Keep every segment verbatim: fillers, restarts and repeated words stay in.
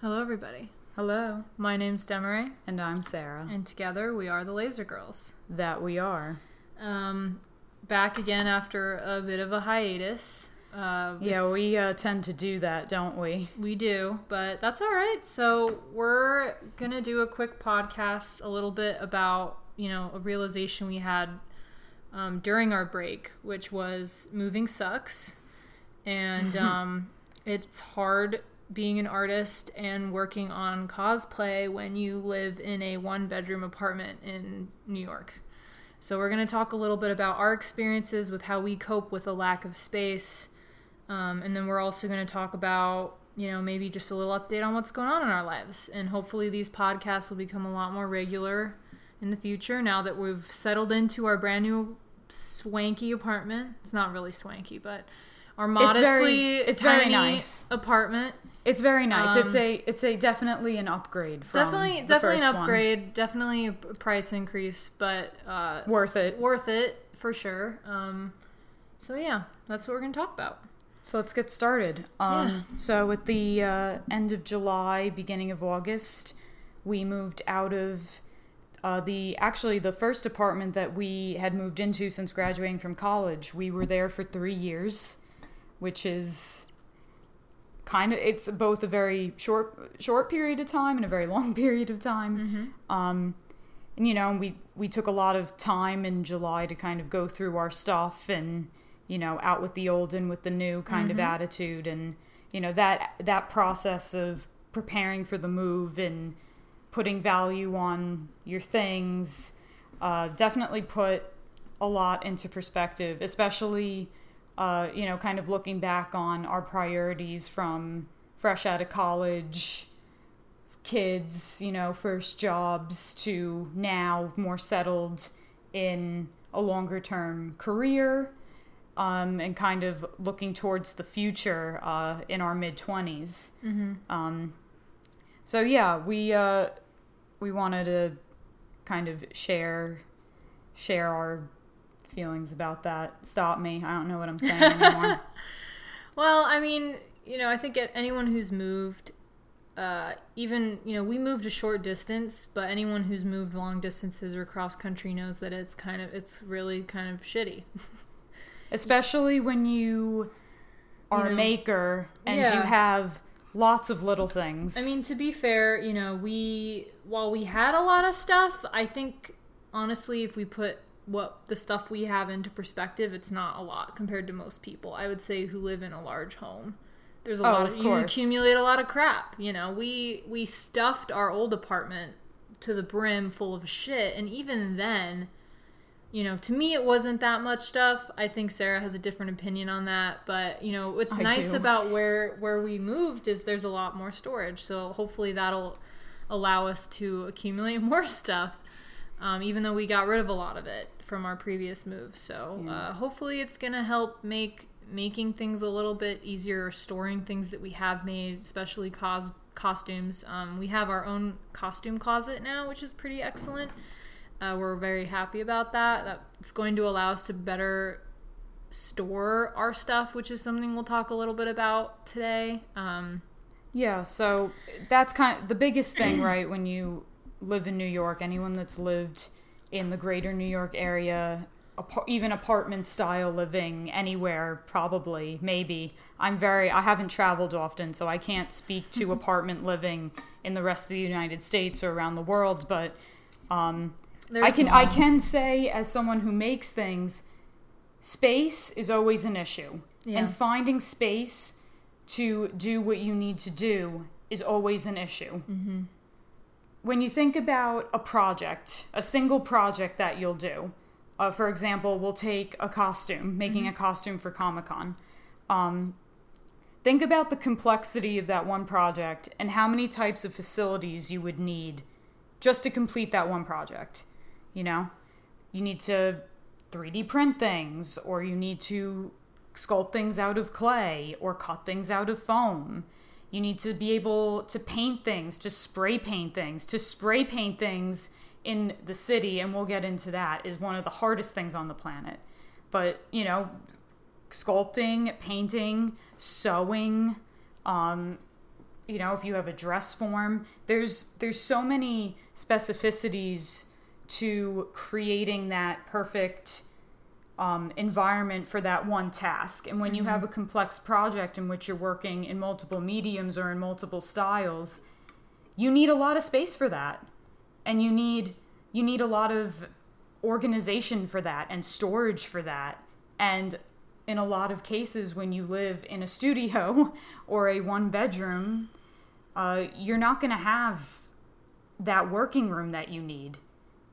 Hello, everybody. Hello. My name's Demaray. And I'm Sarah. And together we are the Laser Girls. That we are. Um, back again after a bit of a hiatus. Uh, yeah, we uh, tend to do that, don't we? We do, but that's all right. So we're going to do a quick podcast a little bit about, you know, a realization we had um, during our break, which was moving sucks. And um, it's hard being an artist and working on cosplay when you live in a one-bedroom apartment in New York. So we're going to talk a little bit about our experiences with how we cope with a lack of space. Um, and then we're also going to talk about, you know, maybe just a little update on what's going on in our lives. And hopefully these podcasts will become a lot more regular in the future now that we've settled into our brand new swanky apartment. It's not really swanky, but our modestly it's very, it's tiny very nice. apartment. It's very nice. Um, it's a it's a definitely an upgrade from definitely, the definitely first an upgrade, one. Definitely a price increase, but uh, worth it. Worth it for sure. Um, so yeah, that's what we're gonna talk about. So let's get started. Um, yeah. So with the uh, end of July, beginning of August, we moved out of uh, the actually the first apartment that we had moved into since graduating from college. We were there for three years, which is kind of, it's both a very short short period of time and a very long period of time. Mm-hmm. Um, and, you know, we, we took a lot of time in July to kind of go through our stuff and, you know, out with the old and with the new kind mm-hmm. of attitude. And, you know, that that process of preparing for the move and putting value on your things uh, definitely put a lot into perspective, especially Uh, you know, kind of looking back on our priorities from fresh out of college, kids, you know, first jobs, to now more settled in a longer-term career, um, and kind of looking towards the future uh, in our mid-twenties. Mm-hmm. Um, so, yeah, we uh, we wanted to kind of share share our feelings about that. Stop me. I don't know what I'm saying anymore. Well, I mean, you know, I think anyone who's moved, uh, even, you know, we moved a short distance, but anyone who's moved long distances or cross country knows that it's kind of, it's really kind of shitty. Especially when you are, you know, a maker and yeah. you have lots of little things. I mean, to be fair, you know, we, while we had a lot of stuff, I think, honestly, if we put what the stuff we have into perspective, it's not a lot compared to most people, I would say, who live in a large home. There's a oh, lot of, of you accumulate a lot of crap. You know, we we stuffed our old apartment to the brim full of shit, and even then, you know, to me it wasn't that much stuff. I think Sarah has a different opinion on that, but you know, what's I nice do. about where where we moved is there's a lot more storage, so hopefully that'll allow us to accumulate more stuff. Um, even though we got rid of a lot of it from our previous move. So yeah. uh, hopefully it's going to help make making things a little bit easier, storing things that we have made, especially cos- costumes. Um, we have our own costume closet now, which is pretty excellent. Uh, we're very happy about that. that. It's going to allow us to better store our stuff, which is something we'll talk a little bit about today. Um, yeah, so that's kind of the biggest thing, right, when you live in New York. Anyone that's lived in the greater New York area, even apartment style living anywhere, probably, maybe. I'm very, I haven't traveled often, so I can't speak to apartment living in the rest of the United States or around the world, but um, I can, I can say, as someone who makes things, space is always an issue. Yeah. And finding space to do what you need to do is always an issue. Mm-hmm. When you think about a project, a single project that you'll do, uh, for example, we'll take a costume, making mm-hmm. a costume for Comic-Con. Um, think about the complexity of that one project and how many types of facilities you would need just to complete that one project. You know, you need to three D print things, or you need to sculpt things out of clay, or cut things out of foam. You need to be able to paint things, to spray paint things, to spray paint things in the city, and we'll get into that, is one of the hardest things on the planet. But, you know, sculpting, painting, sewing, um, you know, if you have a dress form, there's there's so many specificities to creating that perfect um, environment for that one task. And when mm-hmm. you have a complex project in which you're working in multiple mediums or in multiple styles, you need a lot of space for that. And you need you need a lot of organization for that and storage for that. And in a lot of cases, when you live in a studio or a one bedroom, uh, you're not going to have that working room that you need.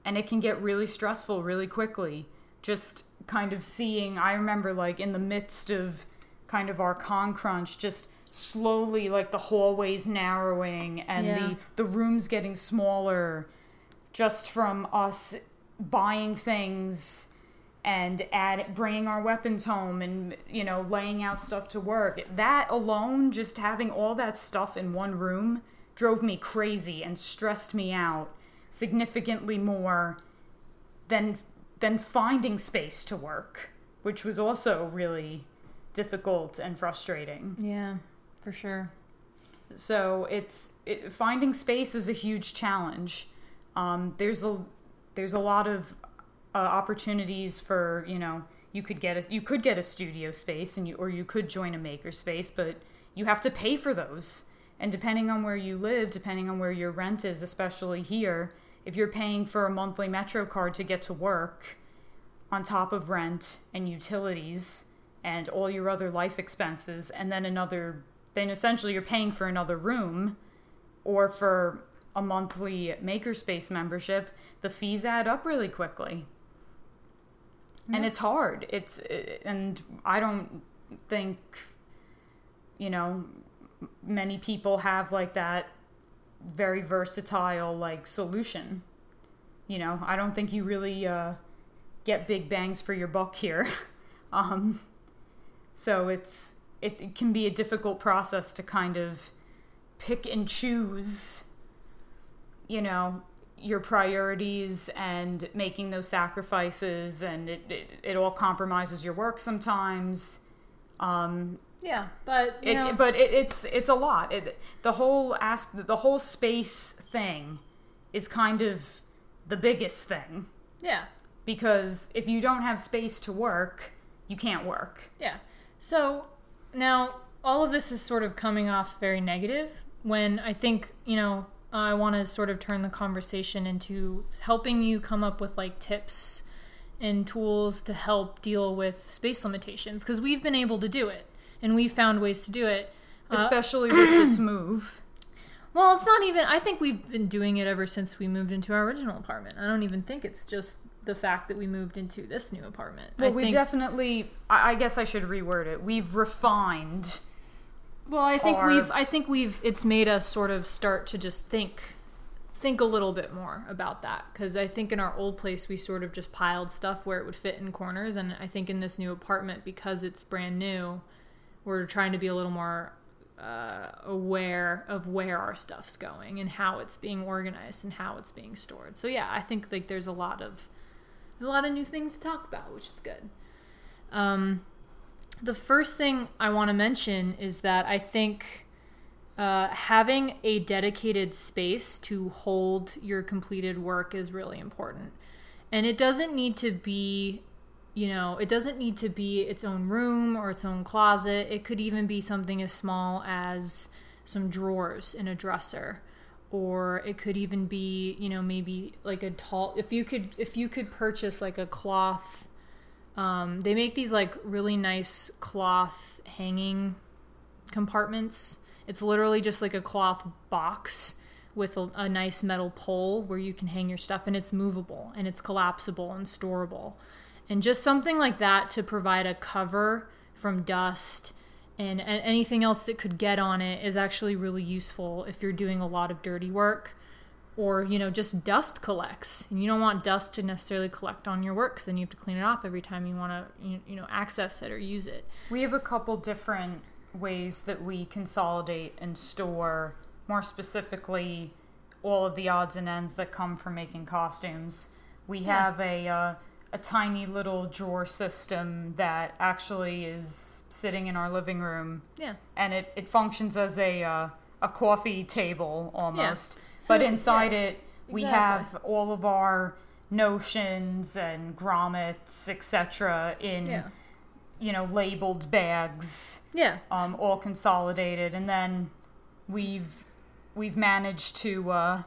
And it can get really stressful really quickly. Just kind of seeing, I remember like in the midst of kind of our con crunch, just slowly like the hallways narrowing and yeah. the, the rooms getting smaller just from us buying things and add, bringing our weapons home and, you know, laying out stuff to work. That alone, just having all that stuff in one room, drove me crazy and stressed me out significantly more than than finding space to work, which was also really difficult and frustrating. Yeah, for sure. So it's it, finding space is a huge challenge. Um, there's a there's a lot of Uh, opportunities for, you know, you could get a you could get a studio space and you or you could join a maker space, but you have to pay for those. And depending on where you live, depending on where your rent is, especially here, if you're paying for a monthly Metro card to get to work on top of rent and utilities and all your other life expenses, and then another then essentially you're paying for another room or for a monthly makerspace membership, the fees add up really quickly. And it's hard. It's and I don't think, you know, many people have like that very versatile like solution. You know, I don't think you really uh, get big bangs for your buck here. um, so it's it, it can be a difficult process to kind of pick and choose, you know, your priorities and making those sacrifices, and it it, it all compromises your work sometimes. Um, yeah, but you it, know. but it, it's it's a lot. It, the whole asp the whole space thing is kind of the biggest thing. Yeah, because if you don't have space to work, you can't work. Yeah. So now all of this is sort of coming off very negative. When I think, you know, I want to sort of turn the conversation into helping you come up with like tips and tools to help deal with space limitations, because we've been able to do it and we've found ways to do it, especially uh, with this move. Well, it's not even, I think we've been doing it ever since we moved into our original apartment. I don't even think it's just the fact that we moved into this new apartment. Well, I we think, definitely, I guess I should reword it. We've refined. Well, I think are, we've, I think we've, it's made us sort of start to just think, think a little bit more about that. Because I think in our old place, we sort of just piled stuff where it would fit in corners. And I think in this new apartment, because it's brand new, we're trying to be a little more uh, aware of where our stuff's going and how it's being organized and how it's being stored. So yeah, I think like there's a lot of, a lot of new things to talk about, which is good. Um... The first thing I want to mention is that I think uh, having a dedicated space to hold your completed work is really important. And it doesn't need to be, you know, it doesn't need to be its own room or its own closet. It could even be something as small as some drawers in a dresser. Or it could even be, you know, maybe like a tall, if you could, if you could purchase like a cloth, Um, they make these like really nice cloth hanging compartments. It's literally just like a cloth box with a, a nice metal pole where you can hang your stuff, and it's movable and it's collapsible and storable. And just something like that to provide a cover from dust and, and anything else that could get on it is actually really useful if you're doing a lot of dirty work. Or, you know, just dust collects. And you don't want dust to necessarily collect on your work, because then you have to clean it off every time you want to, you know, access it or use it. We have a couple different ways that we consolidate and store, more specifically, all of the odds and ends that come from making costumes. We yeah. have a, uh, a tiny little drawer system that actually is sitting in our living room. Yeah. And it, it functions as a... Uh, a coffee table almost. Yeah. So, but inside yeah, it, we exactly. have all of our notions and grommets, et cetera in, yeah. you know, labeled bags. Yeah. Um, all consolidated. And then we've we've managed to uh,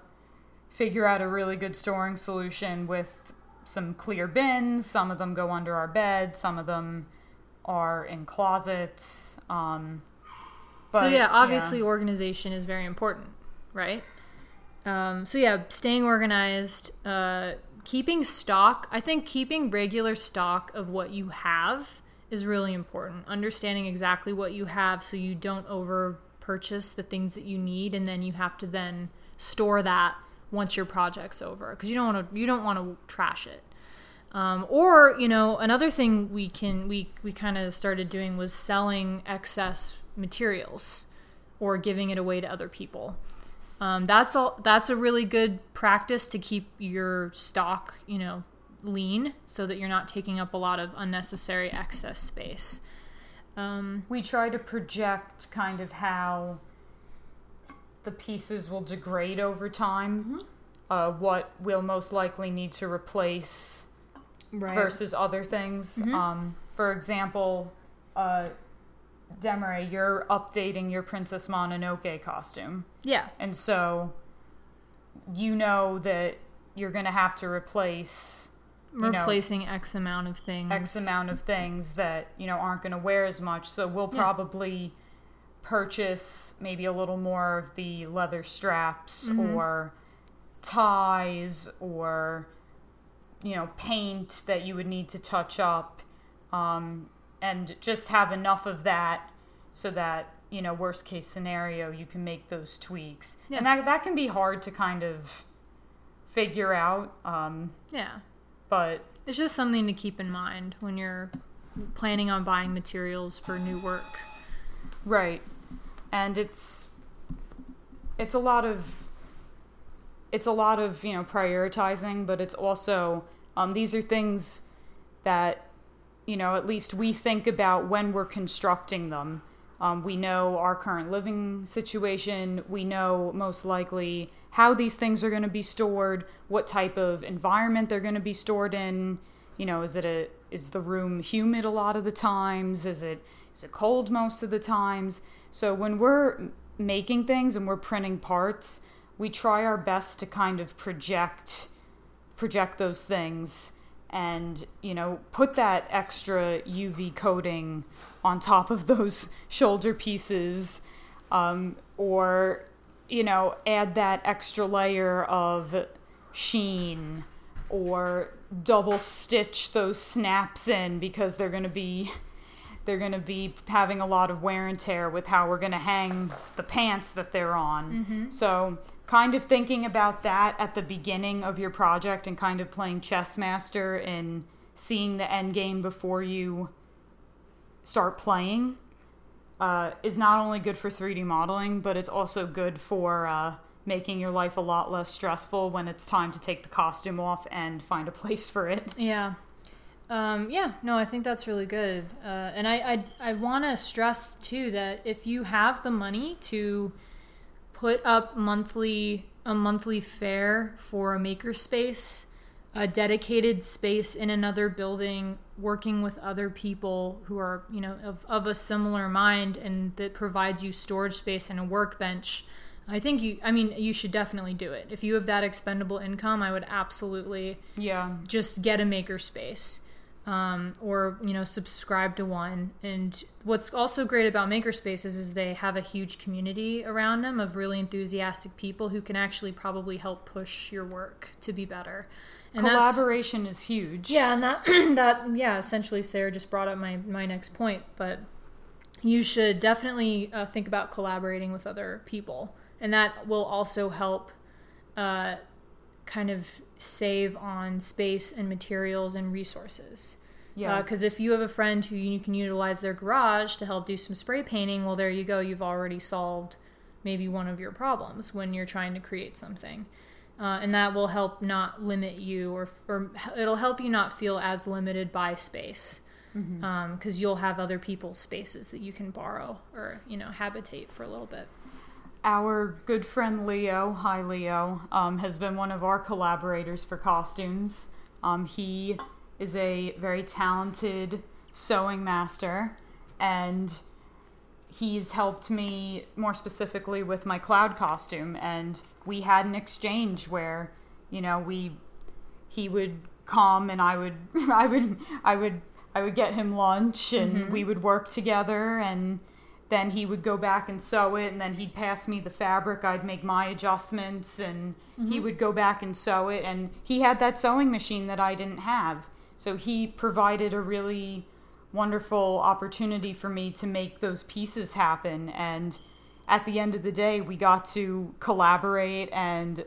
figure out a really good storing solution with some clear bins. Some of them go under our bed. Some of them are in closets. Um, but, so yeah, obviously yeah. organization is very important, right? Um, so yeah, staying organized, uh, keeping stock. I think keeping regular stock of what you have is really important. Understanding exactly what you have so you don't over purchase the things that you need, and then you have to then store that once your project's over, because you don't want to you don't want to trash it. Um, or, you know, another thing we can we we kind of started doing was selling excess materials or giving it away to other people. Um, that's all. That's a really good practice to keep your stock, you know, lean, so that you're not taking up a lot of unnecessary excess space. Um, we try to project kind of how the pieces will degrade over time, mm-hmm. uh, what we'll most likely need to replace right. versus other things. Mm-hmm. Um, for example, uh, Demaray, you're updating your Princess Mononoke costume. Yeah. And so you know that you're going to have to replace... You Replacing know, X amount of things. X amount of things that, you know, aren't going to wear as much. So we'll probably yeah. purchase maybe a little more of the leather straps mm-hmm. or ties or, you know, paint that you would need to touch up. Um... And just have enough of that so that, you know, worst case scenario, you can make those tweaks. Yeah. And that that can be hard to kind of figure out. Um, yeah. But it's just something to keep in mind when you're planning on buying materials for new work. Right. And it's it's a lot of it's a lot of, you know, prioritizing, but it's also um, these are things that, you know, at least we think about when we're constructing them. Um, we know our current living situation. We know most likely how these things are going to be stored, what type of environment they're going to be stored in. You know, is it a is the room humid a lot of the times? Is it is it cold most of the times? So when we're making things and we're printing parts, we try our best to kind of project project those things. And, you know, put that extra U V coating on top of those shoulder pieces, um, or, you know, add that extra layer of sheen, or double stitch those snaps in because they're going to be they're going to be having a lot of wear and tear with how we're going to hang the pants that they're on. Mm-hmm. So kind of thinking about that at the beginning of your project and kind of playing chess master and seeing the end game before you start playing uh, is not only good for three D modeling, but it's also good for uh, making your life a lot less stressful when it's time to take the costume off and find a place for it. Yeah. Um, yeah, no, I think that's really good. Uh, and I, I, I want to stress, too, that if you have the money to... put up monthly a monthly fair for a makerspace, a dedicated space in another building, working with other people who are, you know, of, of a similar mind, and that provides you storage space and a workbench. I think you, I mean, you should definitely do it. If you have that expendable income, I would absolutely yeah. just get a makerspace. Um, or, you know, subscribe to one. And what's also great about makerspaces is they have a huge community around them of really enthusiastic people who can actually probably help push your work to be better. And collaboration is huge. Yeah, and that that yeah, essentially Sarah just brought up my, my next point, but you should definitely uh, think about collaborating with other people, and that will also help uh, kind of save on space and materials and resources. Yeah. Because uh, if you have a friend who you can utilize their garage to help do some spray painting, well, there you go. You've already solved maybe one of your problems when you're trying to create something. Uh, and that will help not limit you, or, or it'll help you not feel as limited by space. Mm-hmm. Um, 'cause you'll have other people's spaces that you can borrow or, you know, habitate for a little bit. Our good friend Leo, hi Leo, um, has been one of our collaborators for costumes. Um, he is a very talented sewing master, and he's helped me more specifically with my Cloud costume. And we had an exchange where, you know, we he would come and I would I would I would I would get him lunch, and mm-hmm. we would work together, and then he would go back and sew it, and then he'd pass me the fabric. I'd make my adjustments, and mm-hmm. he would go back and sew it. And he had that sewing machine that I didn't have. So he provided a really wonderful opportunity for me to make those pieces happen. And at the end of the day, we got to collaborate and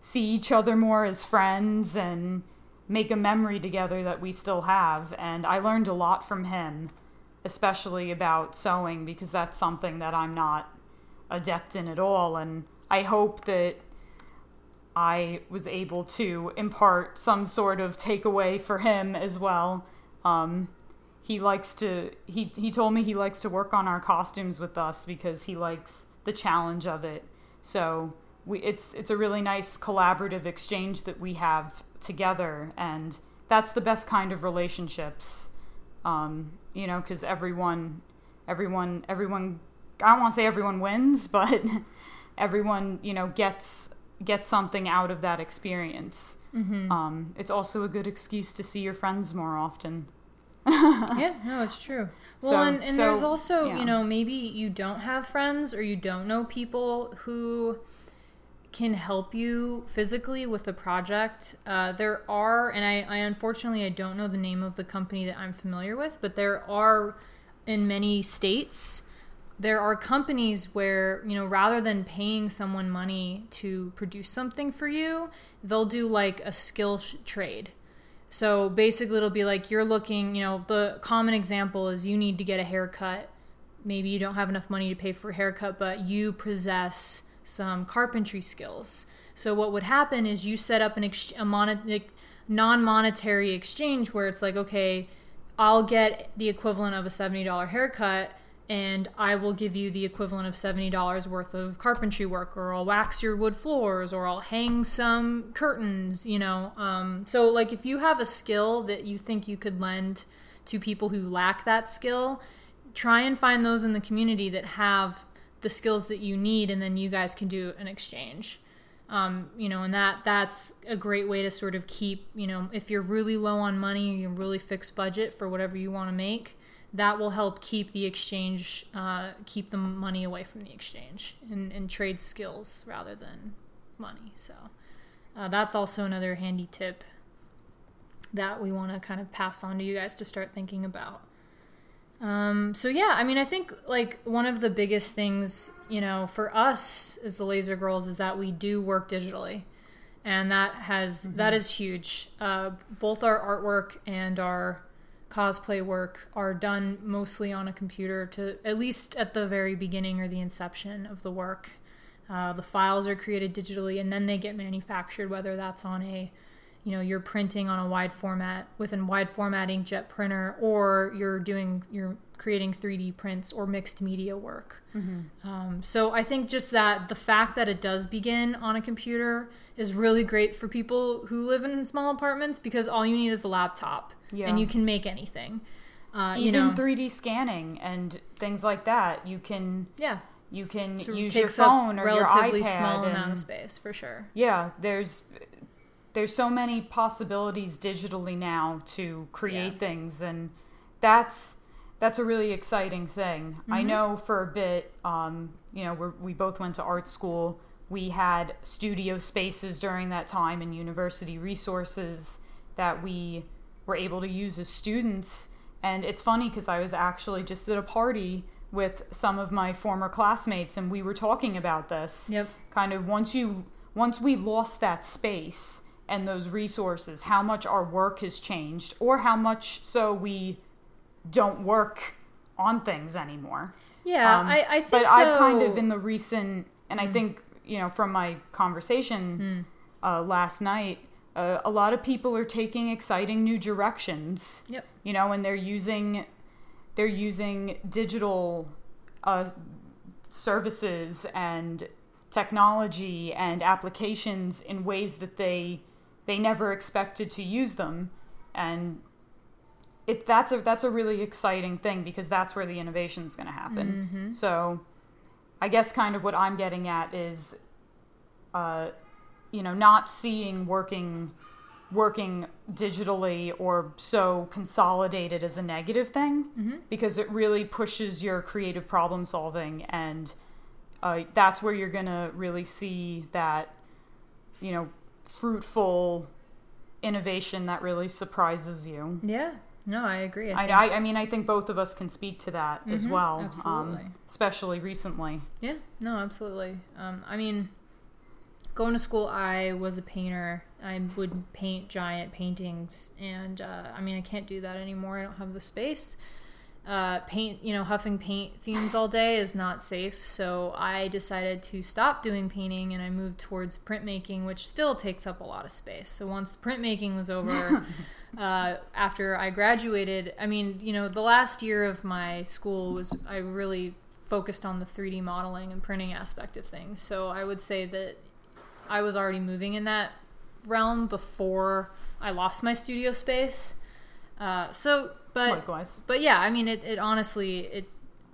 see each other more as friends and make a memory together that we still have. And I learned a lot from him, especially about sewing, because that's something that I'm not adept in at all. And I hope that I was able to impart some sort of takeaway for him as well. Um, he likes to, he, he told me he likes to work on our costumes with us because he likes the challenge of it. So we, it's, it's a really nice collaborative exchange that we have together. And that's the best kind of relationships. Um, you know, because everyone, everyone, everyone, I don't want to say everyone wins, but everyone, you know, gets gets something out of that experience. Mm-hmm. Um, it's also a good excuse to see your friends more often. Yeah, no, it's true. Well, so, and, and so, there's also, yeah. you know, maybe you don't have friends or you don't know people who can help you physically with a project. Uh, there are, and I, I unfortunately I don't know the name of the company that I'm familiar with, but there are, in many states, there are companies where, you know, rather than paying someone money to produce something for you, they'll do like a skill sh- trade. So basically it'll be like you're looking, you know, the common example is you need to get a haircut. Maybe you don't have enough money to pay for a haircut, but you possess some carpentry skills. So what would happen is you set up an ex- a mon- non-monetary exchange where it's like, okay, I'll get the equivalent of a seventy dollars haircut and I will give you the equivalent of seventy dollars worth of carpentry work, or I'll wax your wood floors, or I'll hang some curtains, you know. Um, so like if you have a skill that you think you could lend to people who lack that skill, try and find those in the community that have the skills that you need, and then you guys can do an exchange. Um, you know, and that that's a great way to sort of keep, you know, if you're really low on money, you're really fixed budget for whatever you want to make, that will help keep the exchange, uh, keep the money away from the exchange, and, and trade skills rather than money. So uh, that's also another handy tip that we want to kind of pass on to you guys to start thinking about. Um, so yeah, I mean, I think like one of the biggest things, you know, for us as the Laser Girls is that we do work digitally, and that has, mm-hmm. that is huge. Uh, both our artwork and our cosplay work are done mostly on a computer, to at least at the very beginning or the inception of the work. Uh, the files are created digitally and then they get manufactured, whether that's on a, you know, you're printing on a wide format with a wide format inkjet printer, or you're doing, you're creating three D prints or mixed media work. Mm-hmm. Um, so I think just that the fact that it does begin on a computer is really great for people who live in small apartments, because all you need is a laptop, yeah. and you can make anything. Uh, Even you know, three D scanning and things like that, you can. Yeah. You can so use your phone or your iPad. It takes a relatively small and, amount of space for sure. Yeah, there's. There's so many possibilities digitally now to create yeah. things, and that's that's a really exciting thing. Mm-hmm. I know for a bit, um, you know, we're, we both went to art school. We had studio spaces during that time and university resources that we were able to use as students. And it's funny because I was actually just at a party with some of my former classmates, and we were talking about this. Yep. Kind of once you once we lost that space and those resources, how much our work has changed, or how much so we don't work on things anymore. Yeah, um, I, I think But though... I've kind of in the recent, and mm. I think, you know, from my conversation mm. uh, last night, uh, a lot of people are taking exciting new directions. Yep. You know, and they're using, they're using digital uh, services and technology and applications in ways that they they never expected to use them. And it that's a that's a really exciting thing, because that's where the innovation is going to happen. Mm-hmm. So I guess kind of what I'm getting at is uh you know not seeing working working digitally or so consolidated as a negative thing, mm-hmm. because it really pushes your creative problem solving, and uh, that's where you're gonna really see that, you know, fruitful innovation that really surprises you. Yeah, no, I agree. I think... I, I, I mean, I think both of us can speak to that, mm-hmm, as well, absolutely. Um, especially recently. Yeah, no, absolutely. Um, I mean, going to school, I was a painter. I would paint giant paintings, and uh, I mean, I can't do that anymore. I don't have the space. Uh, paint, you know, huffing paint fumes all day is not safe, so I decided to stop doing painting, and I moved towards printmaking, which still takes up a lot of space. So once the printmaking was over, uh, after I graduated, I mean, you know, the last year of my school was, I really focused on the three D modeling and printing aspect of things. So I would say that I was already moving in that realm before I lost my studio space. Uh, so, but, Likewise. but yeah, I mean, it, it honestly, it,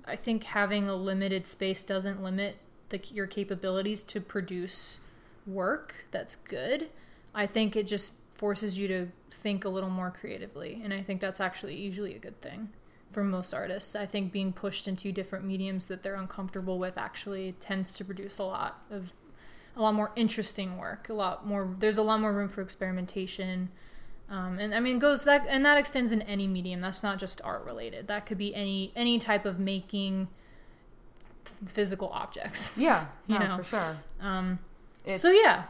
I think having a limited space doesn't limit the, your capabilities to produce work that's good. I think it just forces you to think a little more creatively. And I think that's actually usually a good thing for most artists. I think being pushed into different mediums that they're uncomfortable with actually tends to produce a lot of, a lot more interesting work, a lot more, there's a lot more room for experimentation. Um, and I mean, goes that, and that extends in any medium. That's not just art related. That could be any any type of making f- physical objects. Yeah, you no, know? for sure. Um, so yeah,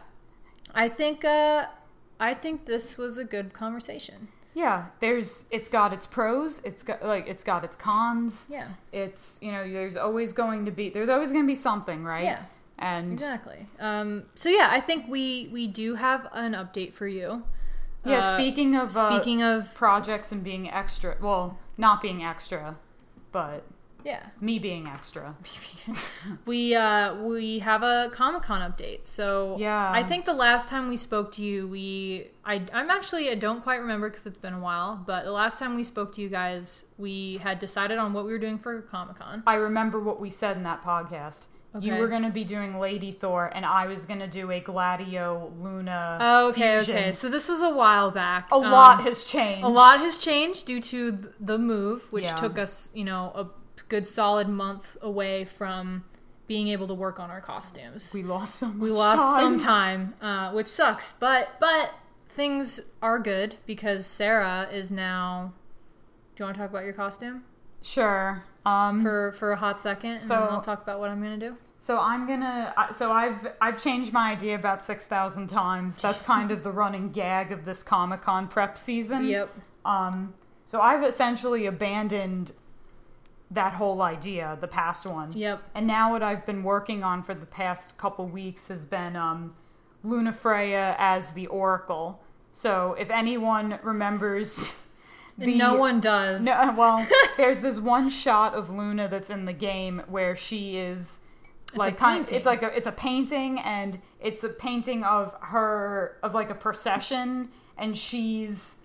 I think uh, I think this was a good conversation. Yeah, there's it's got its pros. It's got like it's got its cons. Yeah, it's you know there's always going to be there's always going to be something, right? Yeah, and exactly. Um, so yeah, I think we we do have an update for you. Yeah, speaking of uh, speaking of projects and being extra, well, not being extra, but yeah, me being extra. we uh, we have a Comic-Con update. So yeah. I think the last time we spoke to you, we I I'm actually I don't quite remember because it's been a while, but the last time we spoke to you guys, we had decided on what we were doing for Comic-Con. I remember what we said in that podcast. Okay. You were going to be doing Lady Thor, and I was going to do a Gladio Luna oh, okay, fusion. Okay. So this was a while back. A um, lot has changed. A lot has changed due to the move, which yeah. took us, you know, a good solid month away from being able to work on our costumes. We lost so much time. We lost time. some time, uh, which sucks. But but things are good because Sarah is now... Do you want to talk about your costume? Sure. Um, for for a hot second, and so, then I'll talk about what I'm gonna do. So I'm gonna. So I've I've changed my idea about six thousand times. That's kind of the running gag of this Comic-Con prep season. Yep. Um. So I've essentially abandoned that whole idea, the past one. Yep. And now what I've been working on for the past couple weeks has been um, Lunafreya as the Oracle. So if anyone remembers. The, no one does. No, well, there's this one shot of Luna that's in the game where she is like it's a kind of, it's like a it's a painting and it's a painting of her of like a procession and she's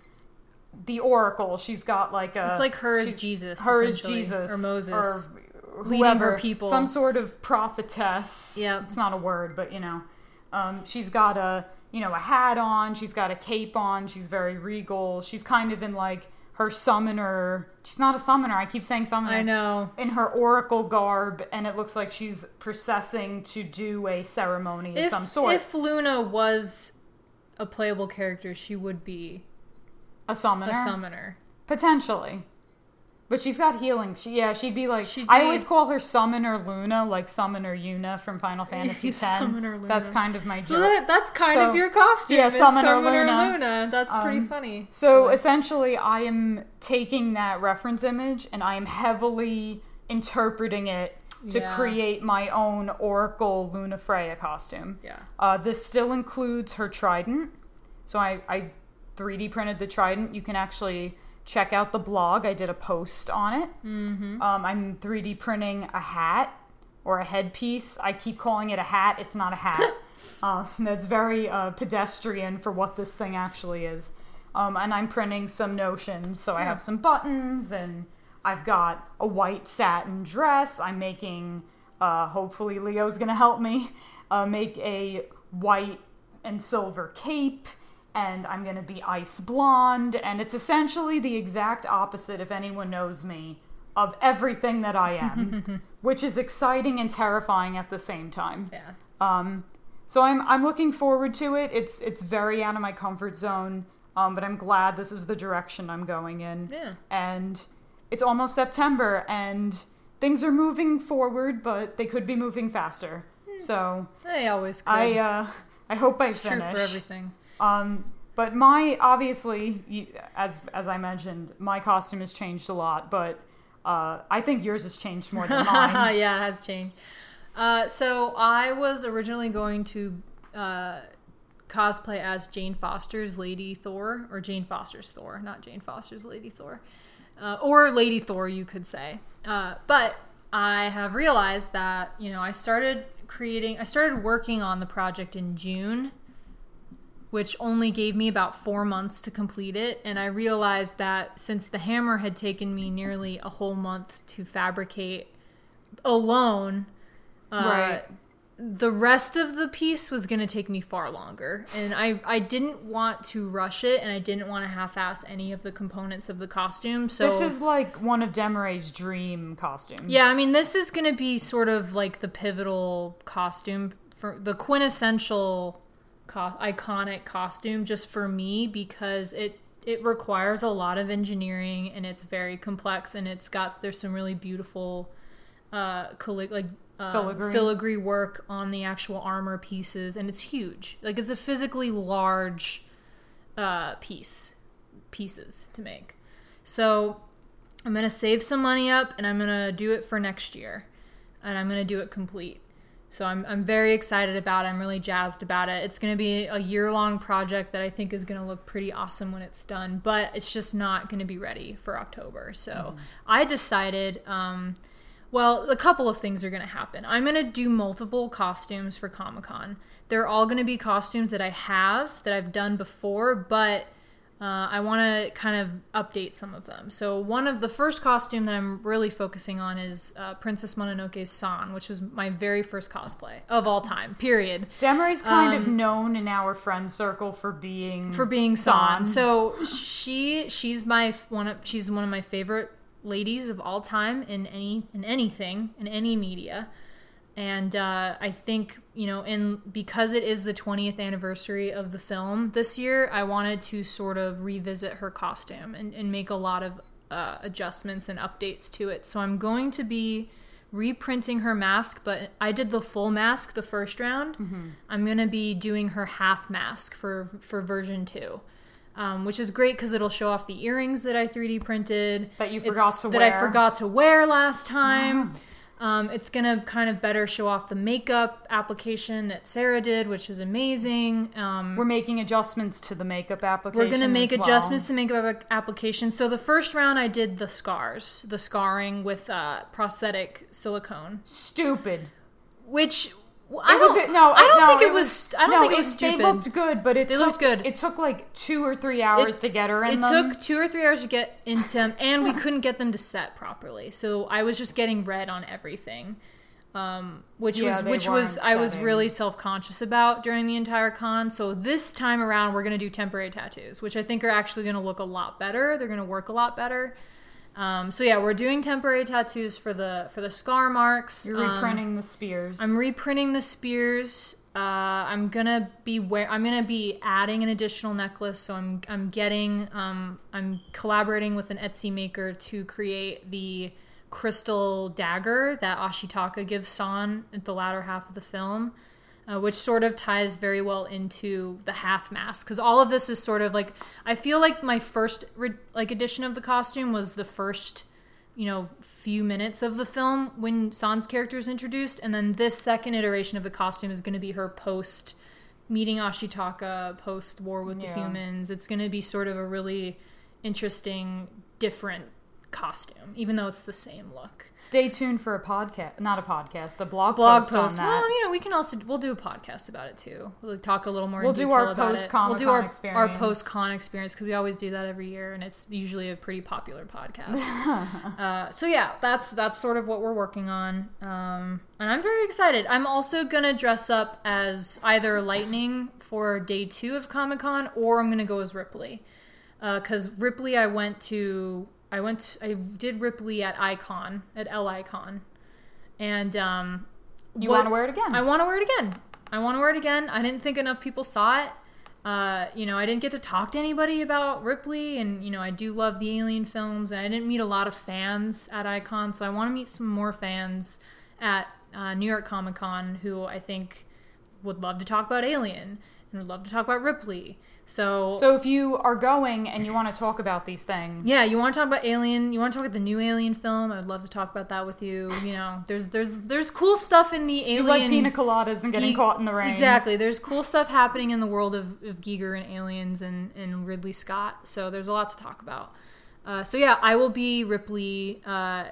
the Oracle. She's got like a It's like her is Jesus. Her is Jesus or Moses or whoever, leading her people. Some sort of prophetess. Yeah. It's not a word, but you know. Um, she's got a, you know, a hat on, she's got a cape on, she's very regal. She's kind of in like her summoner, she's not a summoner, I keep saying summoner. I know. In her oracle garb, and it looks like she's processing to do a ceremony if, of some sort. If Luna was a playable character, she would be... A summoner? A summoner. Potentially. But she's got healing. She, yeah, she'd be like... She'd I be, always call her Summoner Luna, like Summoner Yuna from Final Fantasy X. Summoner Luna. That's kind of my joke. So that, that's kind so, of your costume. Yeah, Summoner, Summoner Luna. Luna. That's um, pretty funny. So, so essentially, I am taking that reference image, and I am heavily interpreting it to yeah. create my own Oracle Lunafreya costume. Yeah. Uh, this still includes her trident. So I, I've three D printed the trident. You can actually... check out the blog. I did a post on it. Mm-hmm. Um, I'm three D printing a hat or a headpiece. I keep calling it a hat. It's not a hat. um, that's very uh, pedestrian for what this thing actually is. Um, and I'm printing some notions. So yeah. I have some buttons, and I've got a white satin dress. I'm making, uh, hopefully Leo's going to help me, uh, make a white and silver cape. And I'm going to be ice blonde. And it's essentially the exact opposite, if anyone knows me, of everything that I am, which is exciting and terrifying at the same time. Yeah. Um, so I'm I'm looking forward to it. It's it's very out of my comfort zone, um, but I'm glad this is the direction I'm going in. Yeah. And it's almost September, and things are moving forward, but they could be moving faster. So they always could. I uh, I hope I it's finish. True for everything. Um, but my, obviously, as as I mentioned, my costume has changed a lot, but uh, I think yours has changed more than mine. Yeah, it has changed. Uh, so I was originally going to uh, cosplay as Jane Foster's Lady Thor, or Jane Foster's Thor, not Jane Foster's Lady Thor. Uh, or Lady Thor, you could say. Uh, but I have realized that, you know, I started creating, I started working on the project in June, which only gave me about four months to complete it. And I realized that since the hammer had taken me nearly a whole month to fabricate alone, uh, right. the rest of the piece was going to take me far longer. And I, I didn't want to rush it, and I didn't want to half-ass any of the components of the costume. So this is like one of Demaray's dream costumes. Yeah, I mean, this is going to be sort of like the pivotal costume, for the quintessential Co- iconic costume just for me, because it it requires a lot of engineering, and it's very complex, and it's got there's some really beautiful uh calli- like uh, filigree. filigree work on the actual armor pieces, and it's huge. Like, it's a physically large uh piece pieces to make. So I'm gonna save some money up, and I'm gonna do it for next year, and I'm gonna do it complete. So I'm I'm very excited about it. I'm really jazzed about it. It's going to be a year-long project that I think is going to look pretty awesome when it's done, but it's just not going to be ready for October. So mm-hmm. I decided, um, well, a couple of things are going to happen. I'm going to do multiple costumes for Comic-Con. They're all going to be costumes that I have, that I've done before, but uh, I want to kind of update some of them. So one of the first costume that I'm really focusing on is uh, Princess Mononoke's San, which was my very first cosplay of all time, period. Demaray's kind um, of known in our friend circle for being for being San. San. So she she's my one of she's one of my favorite ladies of all time in any in anything in any media. And uh, I think, you know, in because it is the twentieth anniversary of the film this year, I wanted to sort of revisit her costume and, and make a lot of uh, adjustments and updates to it. So I'm going to be reprinting her mask, but I did the full mask the first round. Mm-hmm. I'm going to be doing her half mask for, for version two. Um, which is great because it'll show off the earrings that I three D printed. That you forgot it's, to wear. That I forgot to wear last time. Wow. Um, it's going to kind of better show off the makeup application that Sarah did, which is amazing. Um, we're making adjustments to the makeup application. We're going to make adjustments well. to the makeup application. So the first round I did the scars, the scarring with uh, prosthetic silicone. Stupid. Which I don't. It was, no, I don't no, think it was. was I don't no, think it was stupid. They looked good, but it they took, looked good. It took like two or three hours it, to get her in. It them. took two or three hours to get into them, and we couldn't get them to set properly. So I was just getting red on everything, um, which yeah, was which was setting. I was really self conscious about during the entire con. So this time around, we're gonna do temporary tattoos, which I think are actually gonna look a lot better. They're gonna work a lot better. Um, so yeah, we're doing temporary tattoos for the for the scar marks. You're reprinting um, the spears. I'm reprinting the spears. Uh, I'm gonna be wear. I'm gonna be adding an additional necklace. So I'm I'm getting. Um, I'm collaborating with an Etsy maker to create the crystal dagger that Ashitaka gives San at the latter half of the film, uh, which sort of ties very well into the half mask, because all of this is sort of like, I feel like my first re- like edition of the costume was the first, you know, few minutes of the film when San's character is introduced, and then this second iteration of the costume is going to be her post meeting Ashitaka, post war with yeah. the humans. It's going to be sort of a really interesting, different costume, even though it's the same look. Stay tuned for a podcast, not a podcast, a blog, blog post, post on that. Well, you know, we can also, we'll do a podcast about it too. We'll talk a little more we'll in detail about it. We'll do our, our post-con experience, because we always do that every year, and it's usually a pretty popular podcast. uh, so yeah, that's that's sort of what we're working on. Um, and I'm very excited. I'm also going to dress up as either Lightning for day two of Comic-Con, or I'm going to go as Ripley. Because uh, Ripley, I went to, I went, to, I did Ripley at Icon, at L Icon, and um, you want to wear it again? I want to wear it again. I want to wear it again. I didn't think enough people saw it. Uh, you know, I didn't get to talk to anybody about Ripley, and you know, I do love the Alien films, and I didn't meet a lot of fans at Icon, so I want to meet some more fans at uh, New York Comic Con who I think would love to talk about Alien and would love to talk about Ripley. So, so if you are going and you want to talk about these things, yeah, you want to talk about Alien, you want to talk about the new Alien film. I'd love to talk about that with you. You know, there's there's there's cool stuff in the Alien. You like pina coladas and getting G- caught in the rain. Exactly. There's cool stuff happening in the world of, of Giger and Aliens and, and Ridley Scott. So there's a lot to talk about. Uh, so yeah, I will be Ripley. Uh,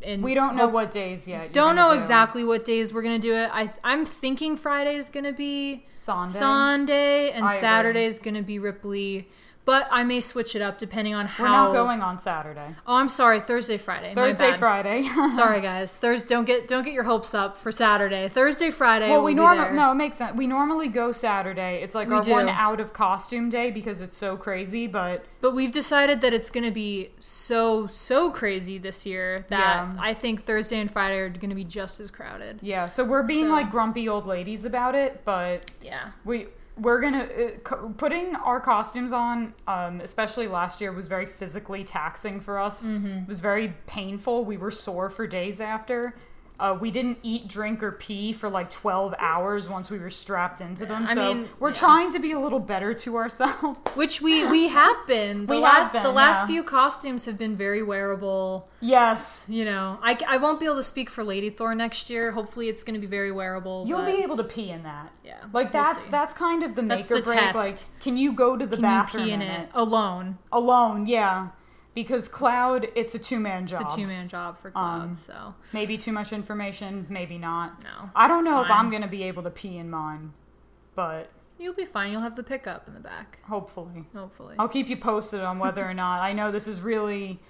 and we don't know hope, what days yet. Don't know do. exactly what days we're gonna do it. I I'm thinking Friday is gonna be Sunday, Sunday, and I Saturday agree. is gonna be Ripley. But I may switch it up depending on how. We're not going on Saturday. Oh, I'm sorry. Thursday, Friday. Thursday, Friday. Sorry, guys. Thursday. Don't get don't get your hopes up for Saturday. Thursday, Friday. Well, we we'll normally no, it makes sense. We normally go Saturday. It's like we our do. one out of costume day because it's so crazy. But but we've decided that it's going to be so so crazy this year that yeah. I think Thursday and Friday are going to be just as crowded. Yeah. So we're being so. like grumpy old ladies about it, but yeah, we. We're going to... Uh, co- putting our costumes on, um, especially last year, was very physically taxing for us. Mm-hmm. It was very painful. We were sore for days after. Uh, we didn't eat, drink, or pee for like twelve hours once we were strapped into yeah, them. I so mean, we're yeah. trying to be a little better to ourselves. Which we, we have been. The we last, have been, The last yeah. few costumes have been very wearable. Yes. You know, I, I won't be able to speak for Lady Thor next year. Hopefully it's going to be very wearable. You'll but... be able to pee in that. Yeah. Like that's we'll that's kind of the make that's or the break. Test. Like, can you go to the can bathroom you pee in it? it? Alone. Alone, yeah. Because Cloud, it's a two-man job. It's a two-man job for Cloud, um, so... Maybe too much information, maybe not. No. I don't know fine. if I'm going to be able to pee in mine, but... You'll be fine. You'll have the pickup in the back. Hopefully. Hopefully. I'll keep you posted on whether or not... I know this is really...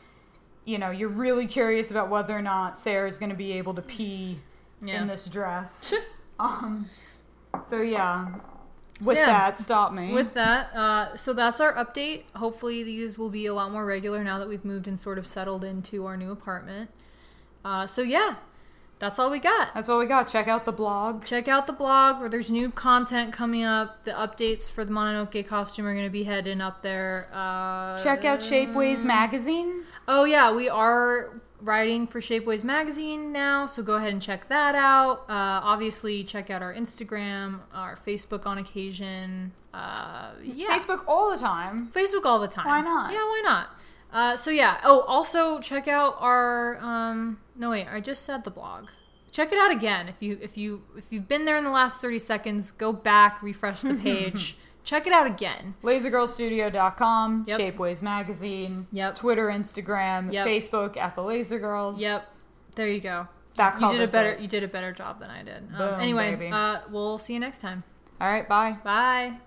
You know, you're really curious about whether or not Sarah's going to be able to pee yeah. in this dress. um. So, yeah... With so, yeah, that, stop me. With that, uh, so that's our update. Hopefully these will be a lot more regular now that we've moved and sort of settled into our new apartment. Uh, so yeah, that's all we got. That's all we got. Check out the blog. Check out the blog where there's new content coming up. The updates for the Mononoke costume are going to be heading up there. Uh, Check out Shapeways Magazine. Oh yeah, we are... writing for Shapeways Magazine now, so go ahead and check that out. Uh, obviously, check out our Instagram, our Facebook on occasion. Uh, yeah, Facebook all the time. Facebook all the time. Why not? Yeah, why not? Uh, so yeah. Oh, also check out our. Um, no wait, I just said the blog. Check it out again if you if you if you've been there in the last thirty seconds. Go back, refresh the page. Check it out again. Laser Girls Studio dot com, yep. Shapeways Magazine, yep. Twitter, Instagram, yep. Facebook at TheLaserGirls. Yep. There you go. That you did a better it. you did a better job than I did. Boom, um, anyway, uh, we'll see you next time. All right, bye. Bye.